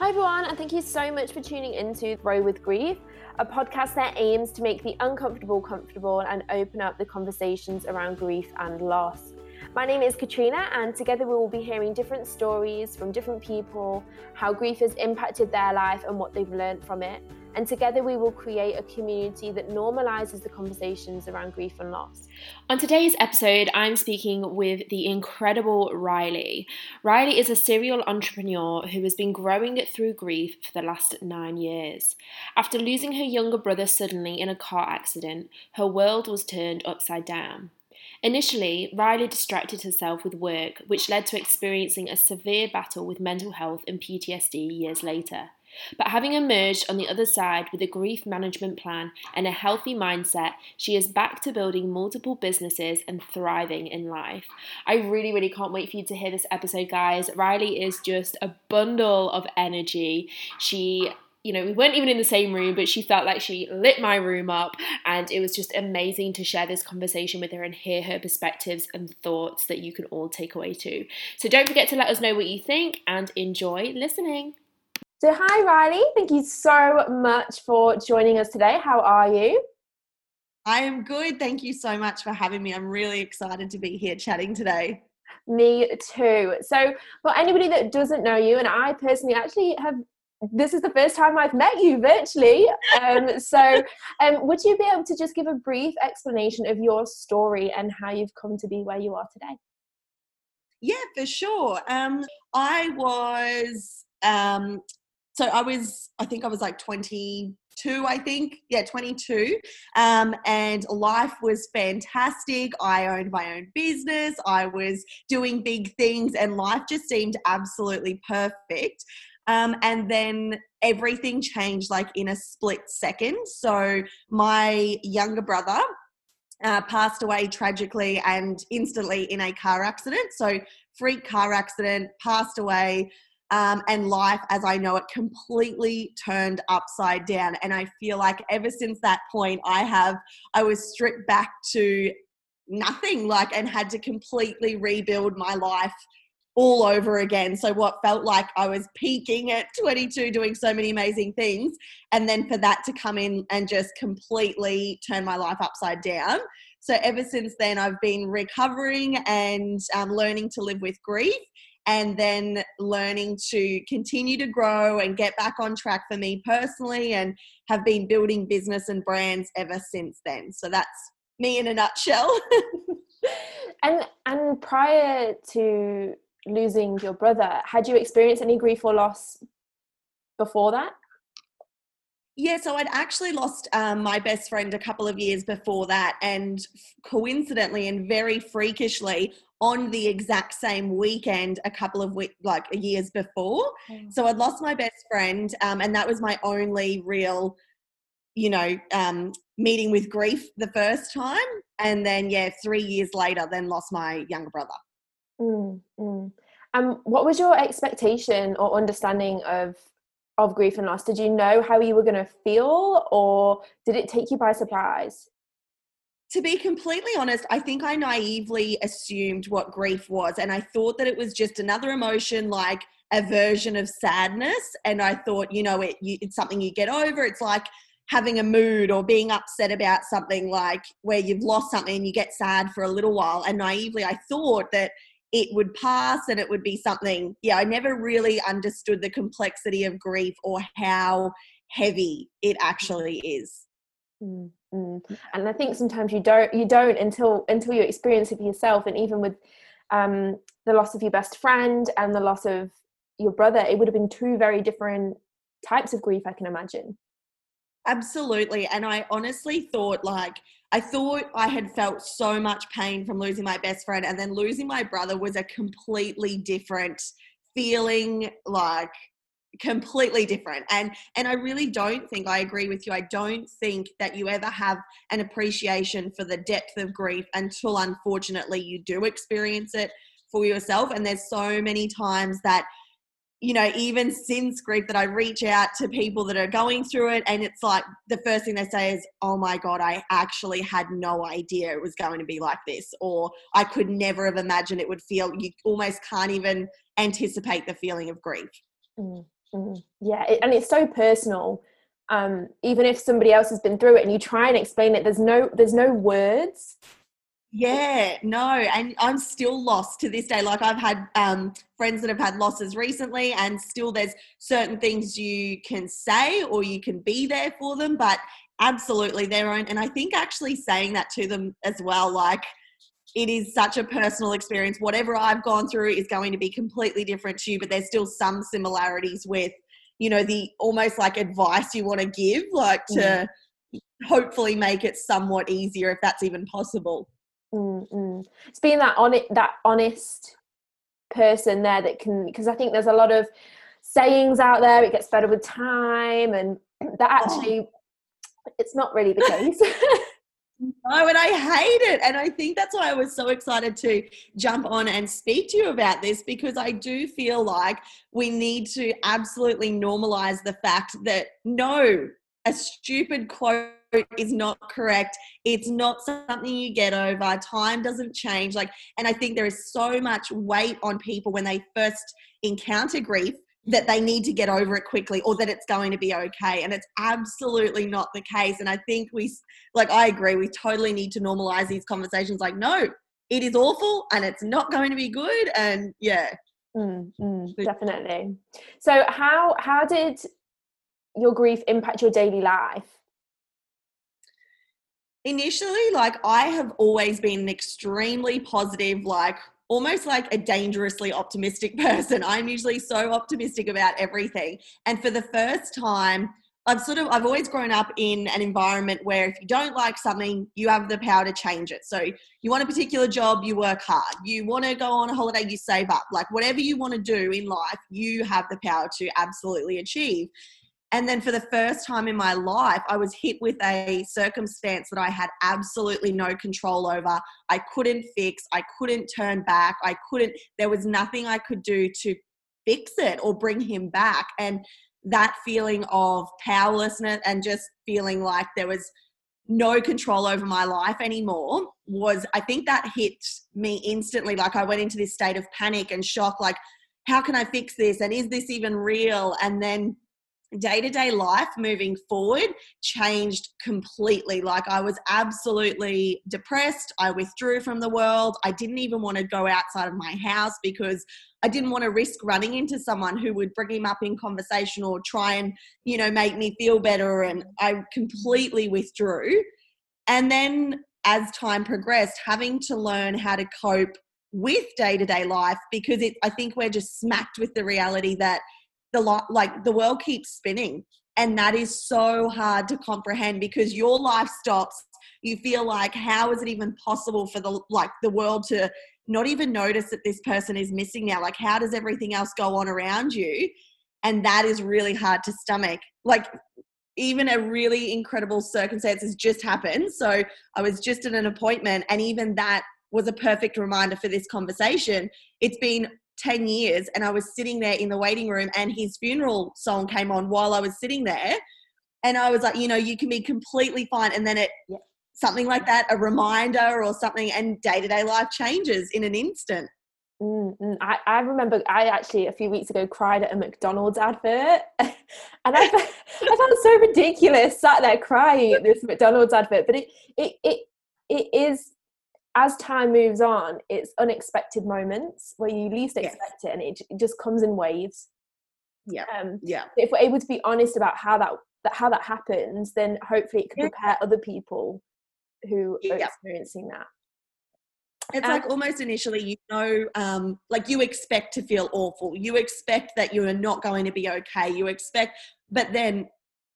Hi everyone, and thank you so much for tuning into Grow With Grief, a podcast that aims to make the uncomfortable comfortable and open up the conversations around grief and loss. My name is Katrina, and together we will be hearing different stories from different people, how grief has impacted their life and what they've learned from it. And together we will create a community that normalises the conversations around grief and loss. On today's episode, I'm speaking with the incredible Riley. Riley is a serial entrepreneur who has been growing through grief for the last 9 years. After losing her younger brother suddenly in a car accident, her world was turned upside down. Initially, Riley distracted herself with work, which led to experiencing a severe battle with mental health and PTSD years later. But having emerged on the other side with a grief management plan and a healthy mindset, she is back to building multiple businesses and thriving in life. I really can't wait for you to hear this episode, guys. Riley is just a bundle of energy. We weren't even in the same room, but she felt like she lit my room up, and it was just amazing to share this conversation with her and hear her perspectives and thoughts that you can all take away too. So don't forget to let us know what you think and enjoy listening. So hi Riley, thank you so much for joining us today. How are you? I am good. Thank you so much for having me. I'm really excited to be here chatting today. Me too. So for anybody that doesn't know you, and I personally actually this is the first time I've met you virtually. Would you be able to just give a brief explanation of your story and how you've come to be where you are today? Yeah, for sure. I was like 22, I think. Yeah, 22. And life was fantastic. I owned my own business. I was doing big things and life just seemed absolutely perfect. And then everything changed like in a split second. So my younger brother passed away tragically and instantly in a car accident. So freak car accident, passed away. And life as I know it completely turned upside down. And I feel like ever since that point, I was stripped back to nothing, and had to completely rebuild my life all over again. So what felt like I was peaking at 22 doing so many amazing things, and then for that to come in and just completely turn my life upside down. So ever since then, I've been recovering and learning to live with grief, and then learning to continue to grow and get back on track for me personally, and have been building business and brands ever since then. So that's me in a nutshell. And prior to losing your brother, had you experienced any grief or loss before that? Yeah, so I'd actually lost my best friend a couple of years before that, and coincidentally and very freakishly on the exact same weekend a couple of years before. Mm. So I'd lost my best friend and that was my only real, meeting with grief the first time. And then, 3 years later, then lost my younger brother. Mm, mm. What was your expectation or understanding of grief and loss? Did you know how you were going to feel, or did it take you by surprise? To be completely honest, I think I naively assumed what grief was, and I thought that it was just another emotion, like a version of sadness. And I thought, it's something you get over. It's like having a mood or being upset about something, like where you've lost something and you get sad for a little while. And naively, I thought that it would pass and it would be something. I never really understood the complexity of grief or how heavy it actually is. Mm-hmm. And I think sometimes you don't until you experience it yourself. And even with the loss of your best friend and the loss of your brother, it would have been two very different types of grief, I can imagine. Absolutely. And I honestly thought I had felt so much pain from losing my best friend, and then losing my brother was a completely different feeling, completely different. And I really don't think, I agree with you, I don't think that you ever have an appreciation for the depth of grief until unfortunately you do experience it for yourself. And there's so many times that, even since grief, that I reach out to people that are going through it, and it's like the first thing they say is, oh my God, I actually had no idea it was going to be like this, or I could never have imagined it would feel. You almost can't even anticipate the feeling of grief. Mm, Yeah, and it's so personal. Even if somebody else has been through it and you try and explain it, there's no words. Yeah, no, and I'm still lost to this day. Like, I've had friends that have had losses recently, and still there's certain things you can say or you can be there for them, but absolutely their own. And I think actually saying that to them as well, like, it is such a personal experience. Whatever I've gone through is going to be completely different to you, but there's still some similarities with, you know, the almost like advice you want to give, like to hopefully make it somewhat easier if that's even possible. Mm-mm. It's being that honest person there that can, because I think there's a lot of sayings out there, it gets better with time, and that actually it's not really the case. No, and I hate it, and I think that's why I was so excited to jump on and speak to you about this, because I do feel like we need to absolutely normalize the fact that no, a stupid quote is not correct. It's not something you get over. Time doesn't change. Like, and I think there is so much weight on people when they first encounter grief that they need to get over it quickly, or that it's going to be okay. And it's absolutely not the case. And I think I agree, we totally need to normalize these conversations. Like, no, it is awful and it's not going to be good. And yeah. Definitely. So how did your grief impact your daily life? Initially, like, I have always been an extremely positive, like almost like a dangerously optimistic person. I'm usually so optimistic about everything. And for the first time, I've always grown up in an environment where if you don't like something, you have the power to change it. So you want a particular job, you work hard. You want to go on a holiday, you save up. Like, whatever you want to do in life, you have the power to absolutely achieve. And then for the first time in my life, I was hit with a circumstance that I had absolutely no control over. I couldn't fix, I couldn't turn back, there was nothing I could do to fix it or bring him back. And that feeling of powerlessness and just feeling like there was no control over my life anymore I think that hit me instantly. Like, I went into this state of panic and shock, like, how can I fix this? And is this even real? And then day-to-day life moving forward changed completely. Like, I was absolutely depressed. I withdrew from the world. I didn't even want to go outside of my house because I didn't want to risk running into someone who would bring him up in conversation or try and, you know, make me feel better. And I completely withdrew. And then as time progressed, having to learn how to cope with day-to-day life, because I think we're just smacked with the reality that the world keeps spinning, and that is so hard to comprehend because your life stops. You feel like, how is it even possible for the world to not even notice that this person is missing now? Like, how does everything else go on around you? And that is really hard to stomach. Like, even a really incredible circumstance has just happened. So I was just at an appointment, and even that was a perfect reminder for this conversation. It's been 10 years and I was sitting there in the waiting room, and his funeral song came on while I was sitting there, and I was like, you know, you can be completely fine. And then something like that, a reminder or something, and day-to-day life changes in an instant. I remember I actually a few weeks ago cried at a McDonald's advert, and I felt so ridiculous sat there crying at this McDonald's advert. But it is, as time moves on, it's unexpected moments where you least expect it, and it just comes in waves. Yeah. If we're able to be honest about how that happens, then hopefully it can prepare other people who are experiencing that. It's like almost initially, you know, like you expect to feel awful. You expect that you are not going to be okay. But then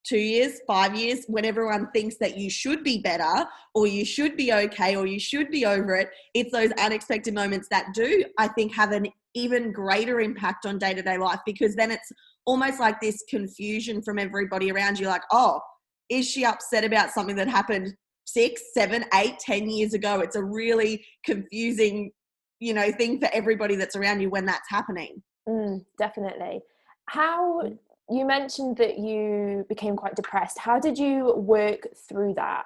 2 years, 5 years, when everyone thinks that you should be better or you should be okay or you should be over it, it's those unexpected moments that do, I think, have an even greater impact on day-to-day life, because then it's almost like this confusion from everybody around you, like, oh, is she upset about something that happened 6, 7, 8, 10 years ago? It's a really confusing, you know, thing for everybody that's around you when that's happening. Definitely. You mentioned that you became quite depressed. How did you work through that?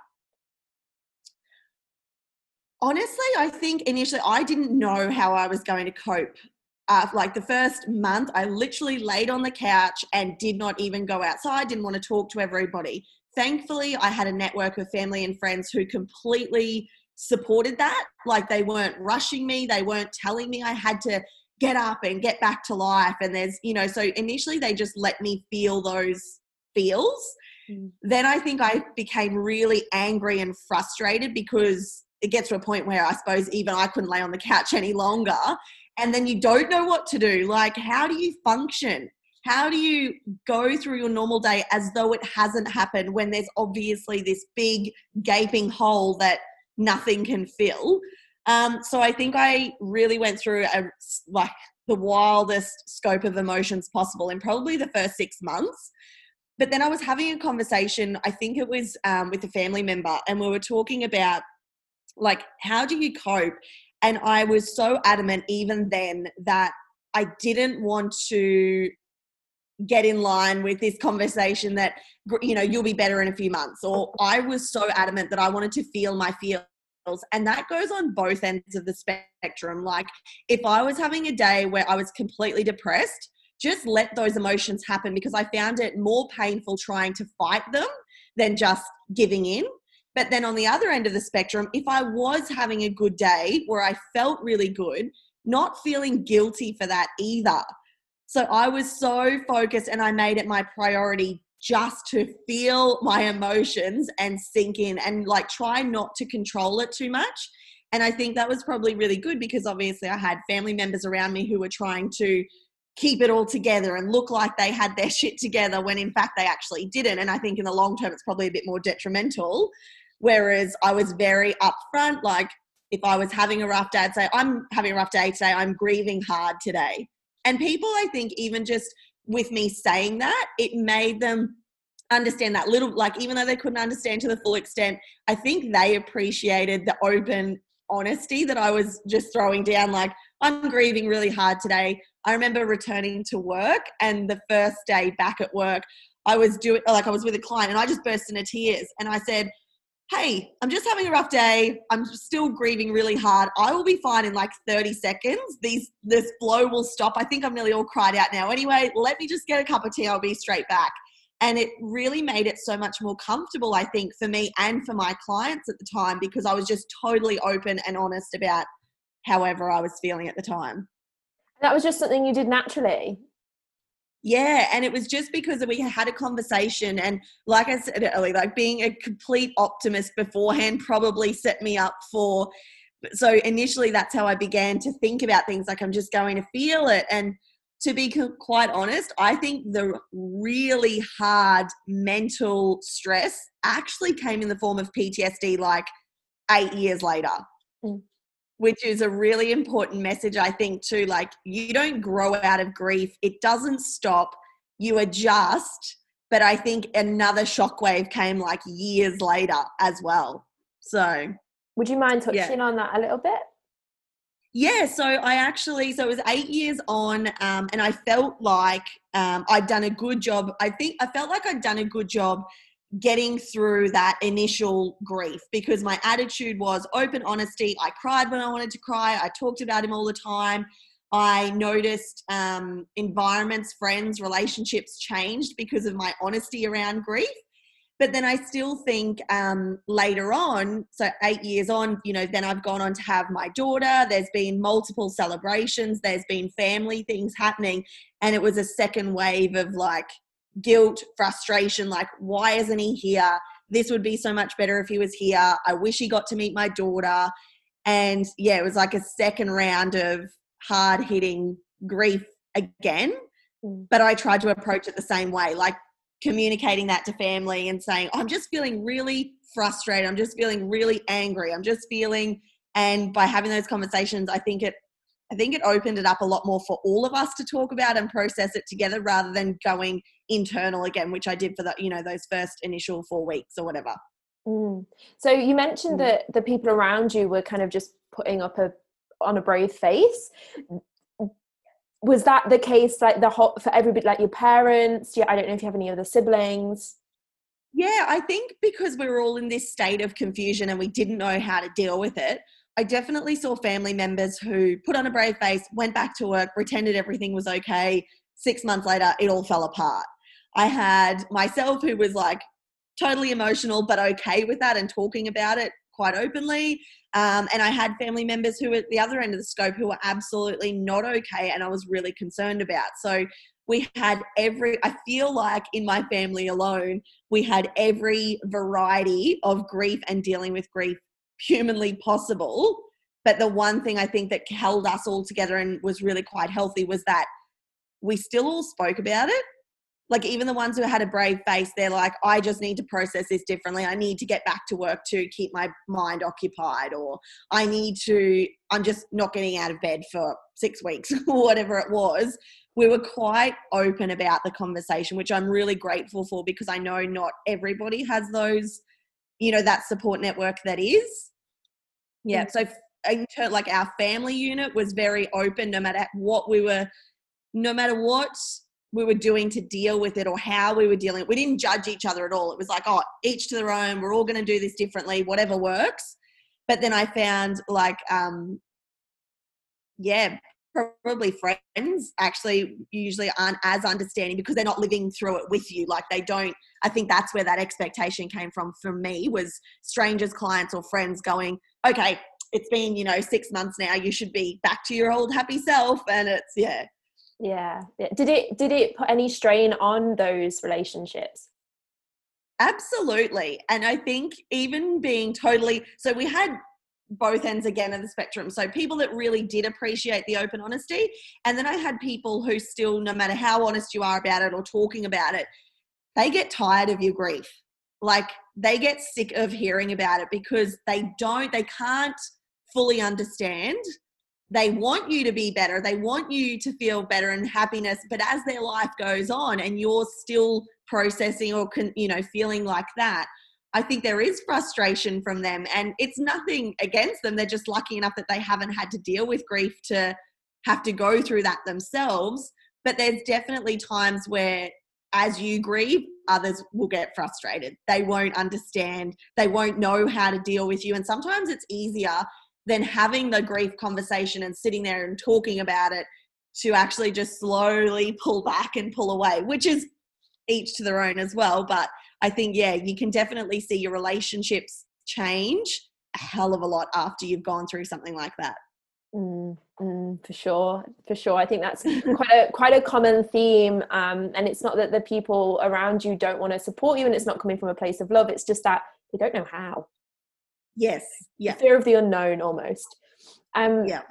Honestly, I think initially I didn't know how I was going to cope like the first month, I literally laid on the couch and did not even go outside, didn't want to talk to everybody. Thankfully, I had a network of family and friends who completely supported that. Like, they weren't rushing me. They weren't telling me I had to get up and get back to life. And there's, you know, so initially they just let me feel those feels. Mm. Then I think I became really angry and frustrated because it gets to a point where I suppose even I couldn't lay on the couch any longer. And then you don't know what to do. Like, how do you function? How do you go through your normal day as though it hasn't happened when there's obviously this big gaping hole that nothing can fill? So I think I really went through like the wildest scope of emotions possible in probably the first 6 months. But then I was having a conversation, I think it was with a family member, and we were talking about like, how do you cope? And I was so adamant even then that I didn't want to get in line with this conversation that, you know, you'll be better in a few months. Or I was so adamant that I wanted to feel my feels. And that goes on both ends of the spectrum. Like, if I was having a day where I was completely depressed, just let those emotions happen, because I found it more painful trying to fight them than just giving in. But then on the other end of the spectrum, if I was having a good day where I felt really good, not feeling guilty for that either. So I was so focused, and I made it my priority just to feel my emotions and sink in and like try not to control it too much. And I think that was probably really good, because obviously I had family members around me who were trying to keep it all together and look like they had their shit together when in fact they actually didn't. And I think in the long term, it's probably a bit more detrimental. Whereas I was very upfront. Like, if I was having a rough day, I'd say, I'm having a rough day today. I'm grieving hard today. And people, I think, even just with me saying that, it made them understand that little, like, even though they couldn't understand to the full extent, I think they appreciated the open honesty that I was just throwing down. Like, I'm grieving really hard today. I remember returning to work, and the first day back at work, I was with a client and I just burst into tears, and I said, hey, I'm just having a rough day. I'm still grieving really hard. I will be fine in like 30 seconds. This blow will stop. I think I'm nearly all cried out now. Anyway, let me just get a cup of tea. I'll be straight back. And it really made it so much more comfortable, I think, for me and for my clients at the time, because I was just totally open and honest about however I was feeling at the time. That was just something you did naturally. Yeah, and it was just because we had a conversation, and like I said earlier, like being a complete optimist beforehand probably set me up for, so initially that's how I began to think about things, like I'm just going to feel it. And to be quite honest, I think the really hard mental stress actually came in the form of PTSD like 8 years later. Mm. Which is a really important message, I think, too. Like, you don't grow out of grief. It doesn't stop. You adjust. But I think another shockwave came like years later as well. So would you mind touching on that a little bit? Yeah. So it was 8 years on, and I felt like I'd done a good job. I felt like I'd done a good job getting through that initial grief, because my attitude was open honesty. I cried when I wanted to cry. I talked about him all the time. I noticed environments, friends, relationships changed because of my honesty around grief. But then I still think later on, so 8 years on, you know, then I've gone on to have my daughter. There's been multiple celebrations. There's been family things happening. And it was a second wave of like, guilt, frustration, like, why isn't he here? This would be so much better if he was here. I wish he got to meet my daughter. And yeah, it was like a second round of hard-hitting grief again. But I tried to approach it the same way, like communicating that to family and saying, I'm just feeling really frustrated. I'm just feeling really angry. And by having those conversations, I think it opened it up a lot more for all of us to talk about and process it together, rather than going internal again, which I did for those first initial 4 weeks or whatever. Mm. So you mentioned that the people around you were kind of just putting up on a brave face. Was that the case, like for everybody, like your parents? Yeah, I don't know if you have any other siblings. Yeah, I think because we were all in this state of confusion and we didn't know how to deal with it, I definitely saw family members who put on a brave face, went back to work, pretended everything was okay. 6 months later, it all fell apart. I had myself who was like totally emotional, but okay with that and talking about it quite openly. And I had family members who were at the other end of the scope who were absolutely not okay. And I was really concerned about. So we had I feel like in my family alone, we had every variety of grief and dealing with grief humanly possible. But the one thing I think that held us all together and was really quite healthy was that we still all spoke about it. Like even the ones who had a brave face, they're like, I just need to process this differently. I need to get back to work to keep my mind occupied, or I'm just not getting out of bed for 6 weeks or whatever it was. We were quite open about the conversation, which I'm really grateful for, because I know not everybody has those, that support network that is. Yeah. Mm-hmm. So in turn, like our family unit was very open, no matter what we were doing to deal with it or how we were dealing. We didn't judge each other at all. It was like, oh, each to their own. We're all going to do this differently, whatever works. But then I found like, probably friends actually usually aren't as understanding because they're not living through it with you. Like they don't, I think that's where that expectation came from for me, was strangers, clients or friends going, okay, it's been, 6 months now, you should be back to your old happy self. And it's, yeah. Yeah. Did it put any strain on those relationships? Absolutely. And I think even being totally, so we had both ends again of the spectrum. So people that really did appreciate the open honesty. And then I had people who still, no matter how honest you are about it or talking about it, they get tired of your grief. Like they get sick of hearing about it because they can't fully understand. They want you to be better. They want you to feel better and happiness. But as their life goes on and you're still processing or, feeling like that, I think there is frustration from them, and it's nothing against them. They're just lucky enough that they haven't had to deal with grief to have to go through that themselves. But there's definitely times where as you grieve, others will get frustrated. They won't understand. They won't know how to deal with you. And sometimes it's easier than having the grief conversation and sitting there and talking about it to actually just slowly pull back and pull away, which is each to their own as well. But I think, yeah, you can definitely see your relationships change a hell of a lot after you've gone through something like that. For sure. I think that's quite a common theme. And it's not that the people around you don't want to support you and it's not coming from a place of love. It's just that they don't know how. Yes. Yeah. The fear of the unknown almost. Yeah.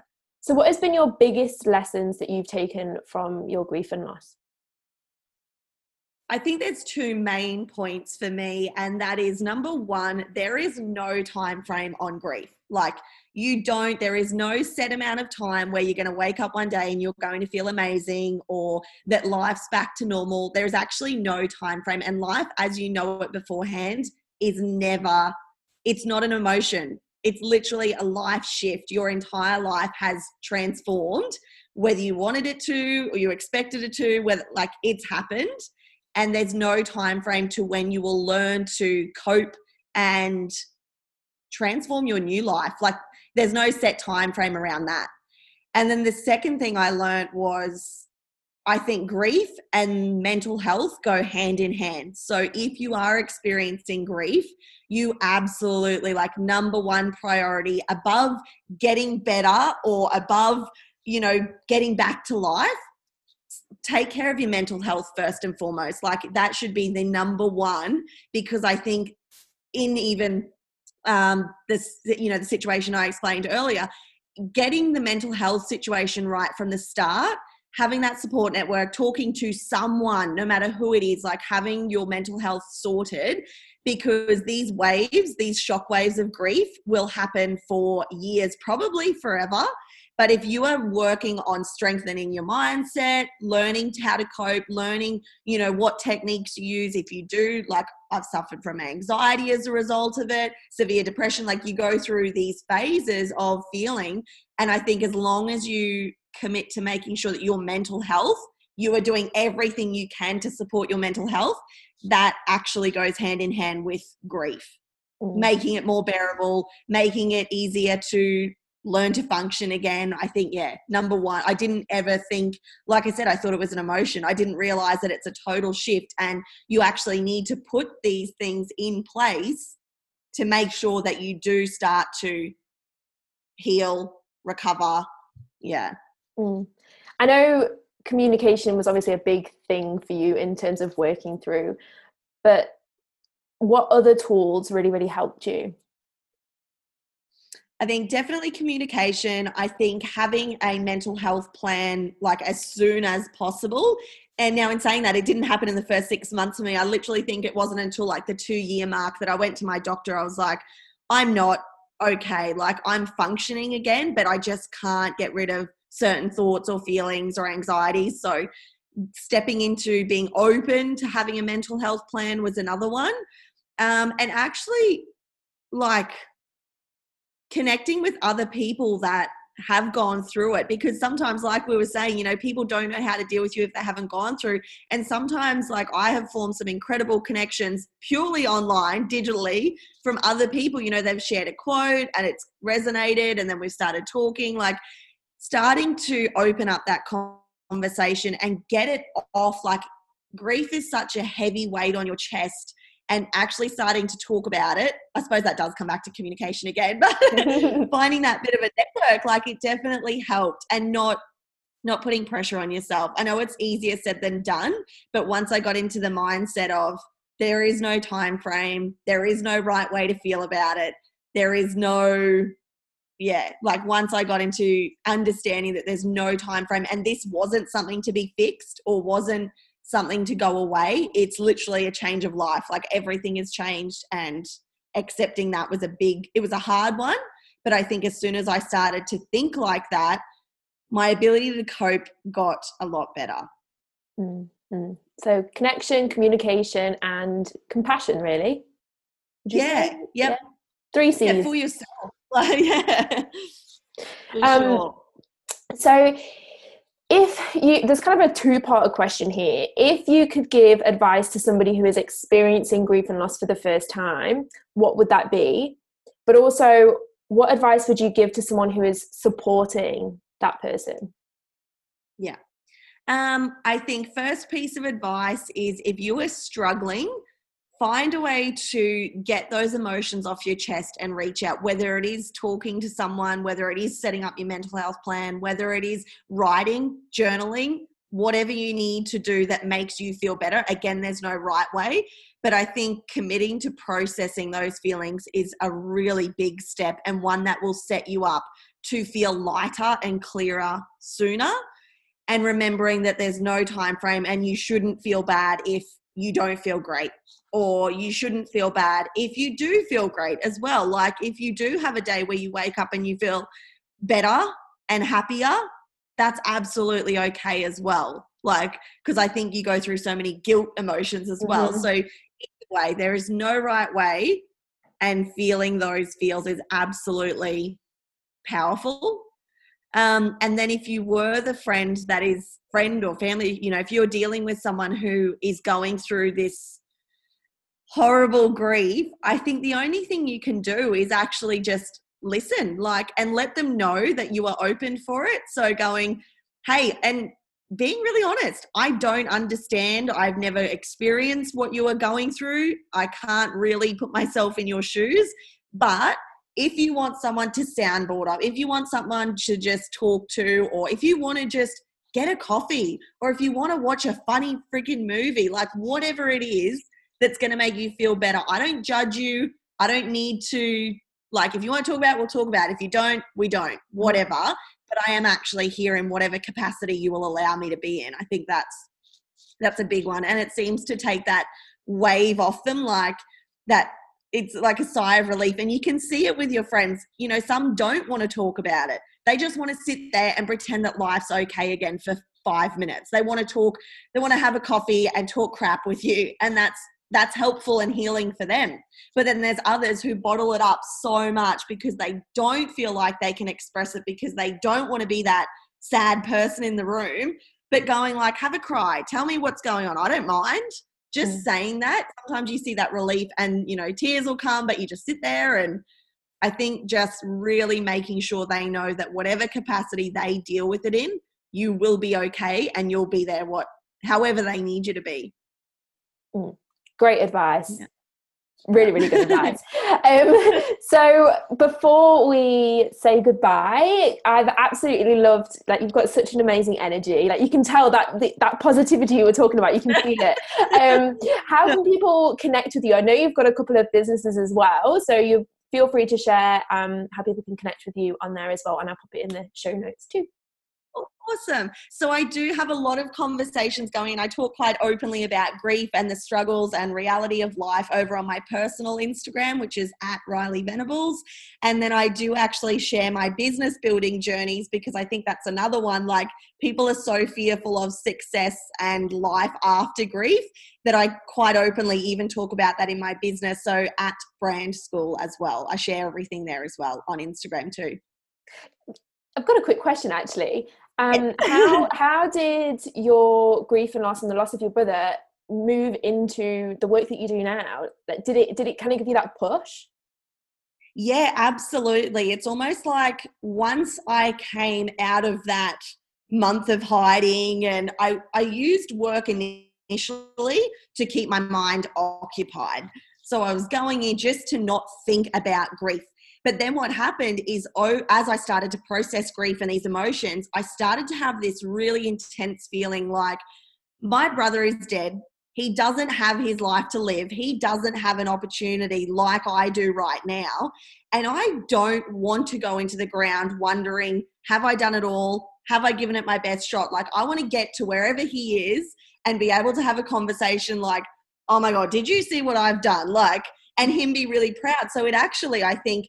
So what has been your biggest lessons that you've taken from your grief and loss? I think there's two main points for me, and that is, number one, there is no time frame on grief. Like there is no set amount of time where you're going to wake up one day and you're going to feel amazing or that life's back to normal. There's actually no time frame, and life as you know it beforehand is never, it's not an emotion. It's literally a life shift. Your entire life has transformed, whether you wanted it to or you expected it to, whether like it's happened. And there's no time frame to when you will learn to cope and transform your new life. Like there's no set time frame around that. And then the second thing I learned was, I think grief and mental health go hand in hand. So if you are experiencing grief, you absolutely, like, number one priority above getting better or above, getting back to life, take care of your mental health first and foremost. Like that should be the number one, because I think in even the situation I explained earlier, getting the mental health situation right from the start, having that support network, talking to someone, no matter who it is, like having your mental health sorted, because these shock waves of grief will happen for years, probably forever. But if you are working on strengthening your mindset, learning how to cope, learning, what techniques to use, if you do, like I've suffered from anxiety as a result of it, severe depression, like you go through these phases of feeling. And I think as long as you commit to making sure that your mental health, you are doing everything you can to support your mental health, that actually goes hand in hand with grief. making it more bearable, making it easier to learn to function again. I think, yeah, number one, I didn't ever think, like I said, I thought it was an emotion. I didn't realize that it's a total shift, and you actually need to put these things in place to make sure that you do start to heal, recover. Yeah. Mm. I know communication was obviously a big thing for you in terms of working through, but what other tools really, really helped you? I think definitely communication. I think having a mental health plan, like, as soon as possible. And now in saying that, it didn't happen in the first 6 months for me. I literally think it wasn't until like the 2-year mark that I went to my doctor. I was like, I'm not okay. Like, I'm functioning again, but I just can't get rid of certain thoughts or feelings or anxieties. So stepping into being open to having a mental health plan was another one. And actually, like, connecting with other people that have gone through it, because sometimes, like we were saying, you know, people don't know how to deal with you if they haven't gone through. And sometimes, like, I have formed some incredible connections purely online, digitally, from other people. You know, they've shared a quote and it's resonated, and then we've started talking, like, starting to open up that conversation and get it off. Like, grief is such a heavy weight on your chest, and actually starting to talk about it. I suppose that does come back to communication again, but finding that bit of a network, like, it definitely helped, and not putting pressure on yourself. I know it's easier said than done, but once I got into the mindset of there is no time frame, there is no right way to feel about it, there is no, yeah, like, once I got into understanding that there's no time frame, and this wasn't something to be fixed or wasn't something to go away, it's literally a change of life. Like, everything has changed, and accepting that was it was a hard one. But I think as soon as I started to think like that, my ability to cope got a lot better. Mm-hmm. So connection, communication, and compassion, really. Yeah. Yep. Yeah. 3 C's. Yeah, for yourself. Like, yeah. For sure. So there's kind of a two-part question here. If you could give advice to somebody who is experiencing grief and loss for the first time, what would that be? But also, what advice would you give to someone who is supporting that person? Yeah. I think first piece of advice is, if you are struggling, find a way to get those emotions off your chest and reach out, whether it is talking to someone, whether it is setting up your mental health plan, whether it is writing, journaling, whatever you need to do that makes you feel better. Again, there's no right way, but I think committing to processing those feelings is a really big step, and one that will set you up to feel lighter and clearer sooner. And remembering that there's no time frame, and you shouldn't feel bad if you don't feel great, or you shouldn't feel bad if you do feel great as well. Like, if you do have a day where you wake up and you feel better and happier, that's absolutely okay as well. Like, because I think you go through so many guilt emotions as well. Mm-hmm. So either way, there is no right way, and feeling those feels is absolutely powerful. And then if you were the friend that is friend or family, you know, if you're dealing with someone who is going through this horrible grief, I think the only thing you can do is actually just listen, like, and let them know that you are open for it. So going, hey, and being really honest, I don't understand. I've never experienced what you are going through. I can't really put myself in your shoes, but if you want someone to soundboard up, if you want someone to just talk to, or if you want to just get a coffee, or if you want to watch a funny freaking movie, like, whatever it is that's going to make you feel better. I don't judge you. I don't need to, like, if you want to talk about it, we'll talk about it. If you don't, we don't, whatever. But I am actually here in whatever capacity you will allow me to be in. I think that's a big one. And it seems to take that wave off them, like that. It's like a sigh of relief, and you can see it with your friends. You know, some don't want to talk about it. They just want to sit there and pretend that life's okay again for 5 minutes. They want to talk, they want to have a coffee and talk crap with you. And that's helpful and healing for them. But then there's others who bottle it up so much because they don't feel like they can express it, because they don't want to be that sad person in the room, but going like, have a cry, tell me what's going on. I don't mind. just saying that, sometimes you see that relief and, you know, tears will come, but you just sit there. And I think just really making sure they know that whatever capacity they deal with it in, you will be okay and you'll be there however they need you to be. Great advice. Yeah. Really good advice. So before we say goodbye, I've absolutely loved, like, you've got such an amazing energy. Like, you can tell that that positivity you were talking about, you can feel it. How can people connect with you? I know you've got a couple of businesses as well, so you feel free to share how people can connect with you on there as well, and I'll pop it in the show notes too. Awesome. So I do have a lot of conversations going. I talk quite openly about grief and the struggles and reality of life over on my personal Instagram, which is @RileyVenables. And then I do actually share my business building journeys, because I think that's another one. Like, people are so fearful of success and life after grief that I quite openly even talk about that in my business. So @Brand School as well. I share everything there as well on Instagram too. I've got a quick question actually. How did your grief and loss and the loss of your brother move into the work that you do now? Did it kind of give you that push? Yeah, absolutely. It's almost like once I came out of that month of hiding, and I used work initially to keep my mind occupied. So I was going in just to not think about grief. But then what happened is, as I started to process grief and these emotions, I started to have this really intense feeling like, my brother is dead. He doesn't have his life to live. He doesn't have an opportunity like I do right now. And I don't want to go into the ground wondering, have I done it all? Have I given it my best shot? Like, I want to get to wherever he is and be able to have a conversation like, oh my God, did you see what I've done? Like, and him be really proud. So it actually, I think,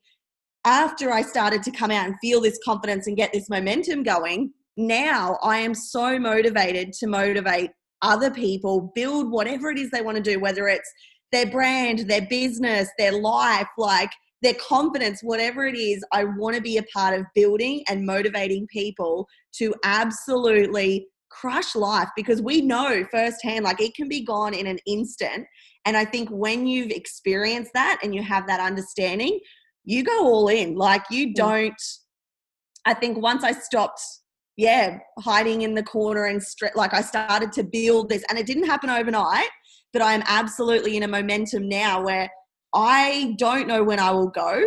after I started to come out and feel this confidence and get this momentum going, now I am so motivated to motivate other people, build whatever it is they want to do, whether it's their brand, their business, their life, like their confidence, whatever it is, I want to be a part of building and motivating people to absolutely crush life, because we know firsthand, like, it can be gone in an instant. And I think when you've experienced that and you have that understanding, you go all in. Like, you don't, I think once I stopped, hiding in the corner and like, I started to build this, and it didn't happen overnight, but I'm absolutely in a momentum now where I don't know when I will go,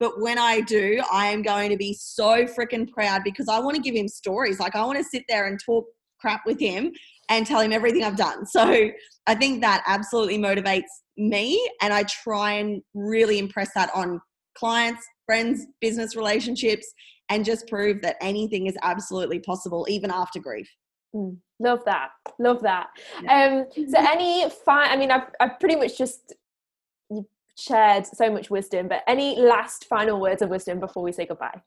but when I do, I am going to be so freaking proud, because I want to give him stories. Like, I want to sit there and talk crap with him and tell him everything I've done. So I think that absolutely motivates me, and I try and really impress that on clients, friends, business relationships, and just prove that anything is absolutely possible even after grief. Love that. Yeah. So I've pretty much just shared so much wisdom, but any last final words of wisdom before we say goodbye?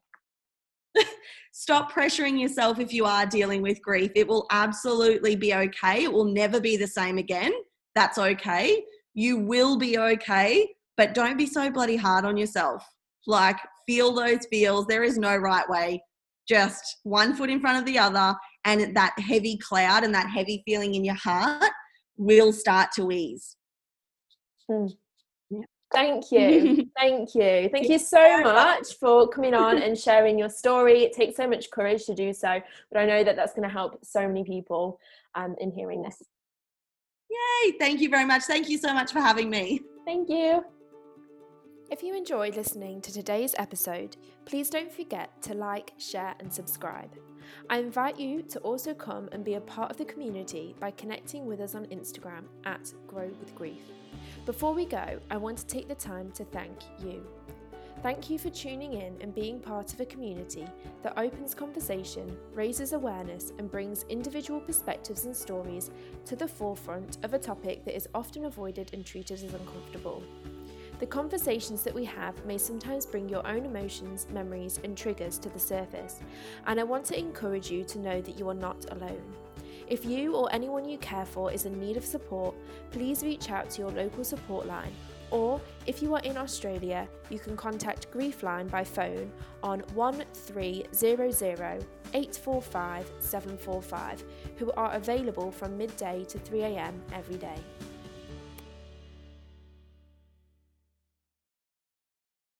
Stop pressuring yourself if you are dealing with grief. It will absolutely be okay. It will never be the same again. That's okay. You will be okay. But don't be so bloody hard on yourself. Like, feel those feels. There is no right way. Just one foot in front of the other, and that heavy cloud and that heavy feeling in your heart will start to ease. Yeah. Thank you. Thank you so much for coming on and sharing your story. It takes so much courage to do so, but I know that that's going to help so many people in hearing this. Yay. Thank you very much. Thank you so much for having me. Thank you. If you enjoyed listening to today's episode, please don't forget to like, share, and subscribe. I invite you to also come and be a part of the community by connecting with us on Instagram @GrowWithGrief. Before we go, I want to take the time to thank you. Thank you for tuning in and being part of a community that opens conversation, raises awareness, and brings individual perspectives and stories to the forefront of a topic that is often avoided and treated as uncomfortable. The conversations that we have may sometimes bring your own emotions, memories, and triggers to the surface, and I want to encourage you to know that you are not alone. If you or anyone you care for is in need of support, please reach out to your local support line, or if you are in Australia, you can contact GriefLine by phone on 1300 845 745, who are available from midday to 3 a.m. every day.